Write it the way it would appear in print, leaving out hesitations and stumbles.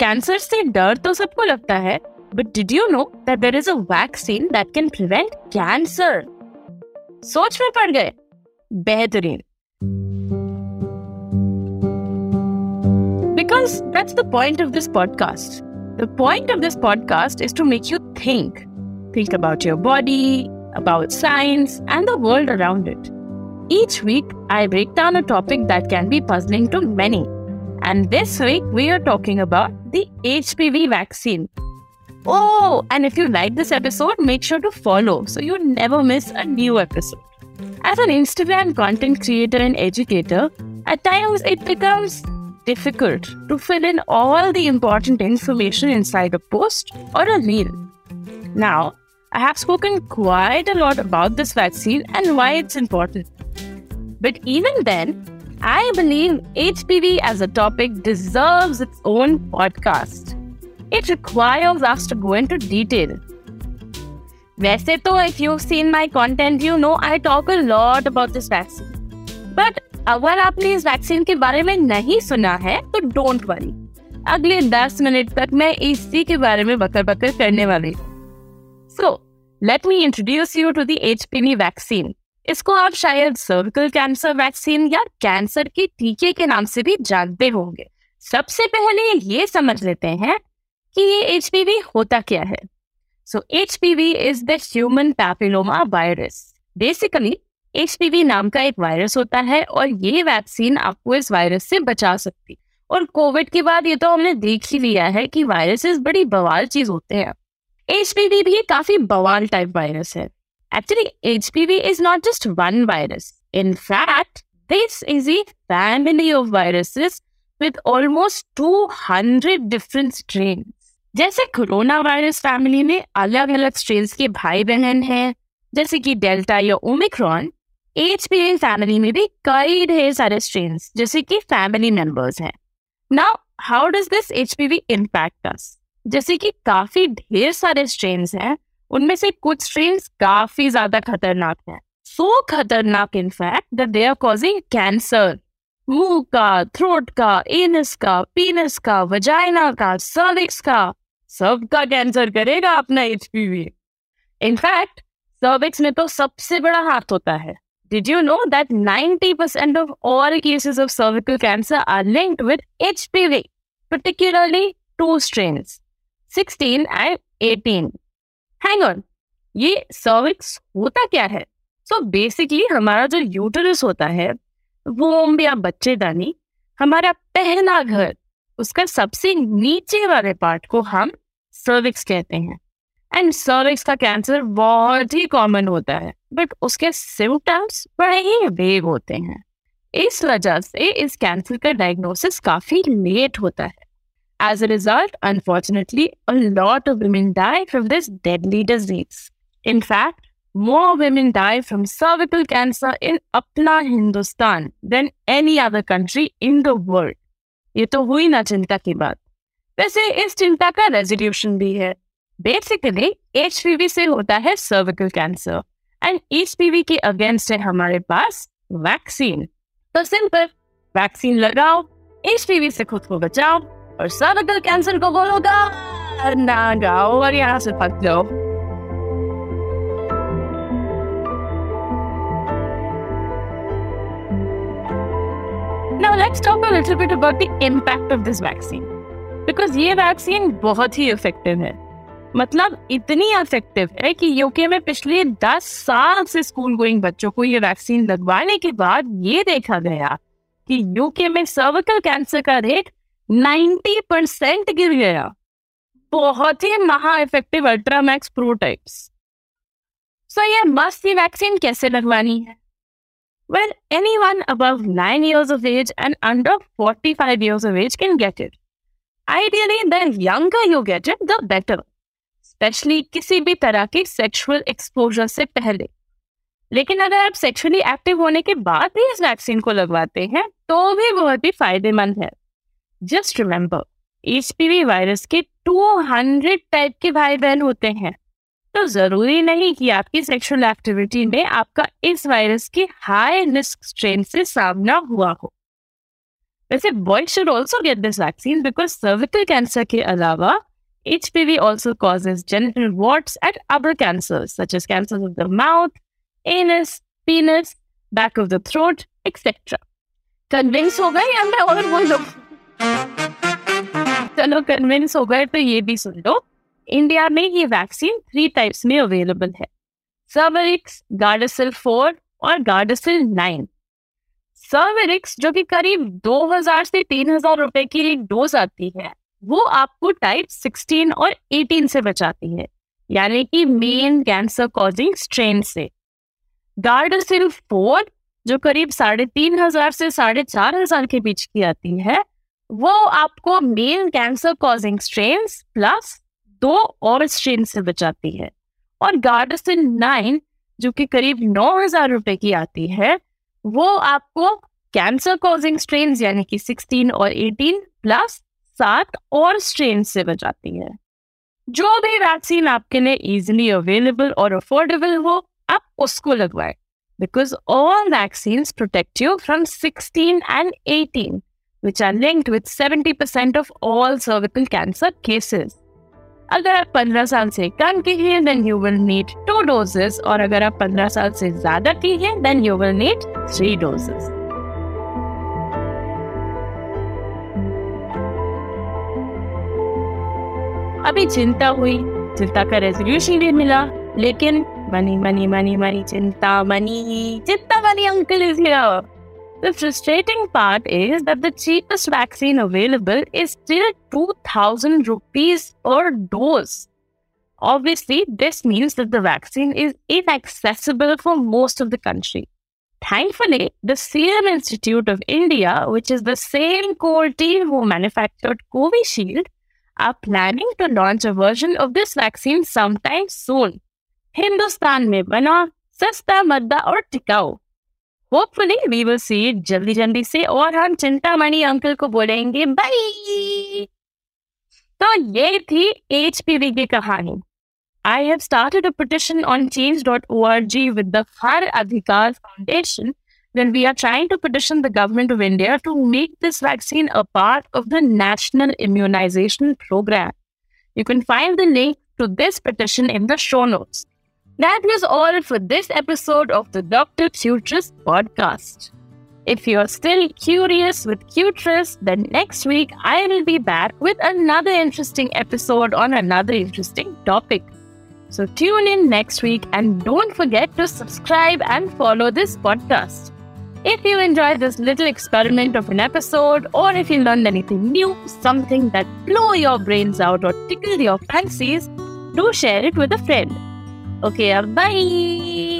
Cancer से डर तो सबको लगता है, but did you know that there is a vaccine that can prevent cancer? सोच में पड़ गए। बेहतरीन, because that's the point of this podcast. The point of this podcast is to make you think. Think about your body, about science, and the world around it. Each week, I break down a topic that can be puzzling to many. And this week, we are talking about the HPV vaccine. Oh, and if you like this episode, make sure to follow so you never miss a new episode. As an Instagram content creator and educator, at times it becomes difficult to fill in all the important information inside a post or a reel. Now, I have spoken quite a lot about this vaccine and why it's important. But even then, I believe HPV as a topic deserves its own podcast. It requires us to go into detail. वैसे तो, if you've seen my content, you know I talk a lot about this vaccine. But अगर आपने इस vaccine के बारे में नहीं सुना है तो डोंट वरी, अगले 10 मिनट तक मैं इसी के बारे में बकर करने वाली। So let me introduce you to the HPV vaccine. इसको आप शायद सर्विकल कैंसर वैक्सीन या कैंसर के टीके के नाम से भी जानते होंगे। सबसे पहले ये समझ लेते हैं कि ये एचपीवी होता क्या है। So HPV is the human papilloma virus. Basically HPV नाम का एक वायरस होता है और ये वैक्सीन आपको इस वायरस से बचा सकती। और कोविड के बाद ये तो हमने देख ही लिया है कि वायरसेस बड़ी बवाल चीज होते हैं। HPV भी काफी बवाल टाइप वायरस है। Actually, HPV is not just one virus. In fact, this is a family of viruses with almost 200 different strains. जैसे कोरोना वायरस फैमिली में अलग अलग स्ट्रेन्स के भाई बहन हैं, जैसे कि डेल्टा या ओमिक्रॉन, HPV फैमिली में भी कई ढेर सारे स्ट्रेन्स जैसे कि फैमिली मेंबर्स हैं। Now how does this HPV impact us? जैसे कि काफी ढेर सारे स्ट्रेन्स हैं, उनमें से कुछ स्ट्रेन्स काफी ज्यादा खतरनाक हैं। सो खतरनाक in fact that they are causing cancer. मुंह का, थ्रोट का, एनस का, पीनस का, वजाइना का, सर्विक्स का, सबका कैंसर करेगा अपना HPV। इनफैक्ट सर्विक्स में तो सबसे बड़ा हाथ होता है। Did you know that 90% of all cases of cervical cancer are linked with HPV, particularly two strains, 16 and 18. Hang on, ये cervix होता क्या है? So basically हमारा जो यूटरस होता है, वोम्ब या बच्चेदानी, हमारा पहला घर, उसका सबसे नीचे वाले पार्ट को हम cervix कहते हैं। एंड सर्विक्स का कैंसर बहुत ही कॉमन होता है, बट उसके सिम्टम्स बड़े ही वेग होते हैं। इस वजह से इस कैंसर का डायग्नोसिस काफी लेट होता है। As a result, unfortunately a lot of women die from this deadly disease. In fact more women die from cervical cancer in अपना Hindustan than any other country in the world. ये तो हुई ना चिंता की बात। वैसे इस चिंता का रेजोल्यूशन भी है। बेसिकली HPV से होता है सर्विकल कैंसर एंड HPV के अगेंस्ट है हमारे पास वैक्सीन। तो सिंपल, वैक्सीन लगाओ, HPV से खुद को बचाओ और सर्विकल कैंसर को बोलो गाओ ना गाओ और यहाँ से फंस जाओ। Now let's talk a little bit about the impact of this vaccine, because ये वैक्सीन बहुत ही इफेक्टिव है। मतलब इतनी इफेक्टिव है कि यूके में पिछले 10 साल से स्कूल गोइंग बच्चों को ये वैक्सीन लगवाने के बाद ये देखा गया कि यूके में सर्विकल कैंसर का रेट 90% गिर गया। बहुत ही महा इफेक्टिव अल्ट्रामैक्स प्रोटाइप्स। सो ये मस्त ही वैक्सीन कैसे लगवानी है? Well, anyone above 9 years of age and under 45 years of age can get it. Ideally the younger you get it the better, especially किसी भी तरह के सेक्सुअल एक्सपोजर से पहले। लेकिन अगर आप सेक्सुअली एक्टिव होने के बाद भी इस वैक्सीन को लगवाते हैं तो भी बहुत ही फायदेमंद है। जस्ट रिमेंबर, HPV वायरस के 200 टाइप के भाई बहन होते हैं, तो जरूरी नहीं कि आपकी सेक्सुअल एक्टिविटी में आपका इस वायरस के हाई रिस्क स्ट्रेन से सामना हुआ हो। I said boys should also get this vaccine because cervical cancer ke alawa, HPV also causes genital warts and other cancers such as cancers of the mouth, anus, penis, back of the throat, etc. Convince ho gaye ya main aur bol do? Chalo convince ho gaye to ye bhi sun lo. India mein ye vaccine 3 types mein available hai. Cervarix, Gardasil 4 और Gardasil 9. Cervarix जो कि करीब 2000 से 3000 रुपए की एक dose आती है, वो आपको टाइप 16 और 18 से बचाती है, यानी कि मेन कैंसर कॉजिंग स्ट्रेन से. Gardasil 4 जो करीब 3500 से 4500 के बीच की आती है, वो आपको main cancer causing strain plus 2 और स्ट्रेन से बचाती है. और Gardasil 9 जो कि करीब 9000 रुपए की आती है, वो आपको कैंसर कॉजिंग स्ट्रेन यानी कि 16 और 18 प्लस 7 और स्ट्रेन से बचाती है. जो भी वैक्सीन आपके लिए इजीली अवेलेबल और अफोर्डेबल हो, आप उसको लगवाएं, because all vaccines protect you from 16 and 18 which are linked with 70% of all cervical cancer cases. अगर आप 15 साल से कम के हैं, then you will need 2 doses, और अगर आप 15 साल से ज्यादा के हैं, then you will need 3 doses. अभी चिंता हुई, चिंता का रेजोल्यूशन भी मिला, लेकिन मनी मनी मनी मनी चिंता money uncle is here. The frustrating part is that the cheapest vaccine available is still 2000 rupees per dose. Obviously, this means that the vaccine is inaccessible for most of the country. Thankfully, the Serum Institute of India, which is the same core team who manufactured Covishield, are planning to launch a version of this vaccine sometime soon. Hindustan mein bana, sasta, madda aur tikao. Hopefully, we will see it जल्दी से और हम Chintamani uncle को बोलेंगे bye. तो ये थी HPV की कहानी. I have started a petition on change.org with the Har Adhikar Foundation when we are trying to petition the government of India to make this vaccine a part of the national immunization program. You can find the link to this petition in the show notes. That was all for this episode of the Dr. Tutris podcast. If you're still curious with Tutris, then next week I will be back with another interesting episode on another interesting topic. So tune in next week and don't forget to subscribe and follow this podcast. If you enjoyed this little experiment of an episode, or if you learned anything new, something that blew your brains out or tickled your fancies, do share it with a friend. Okay, bye.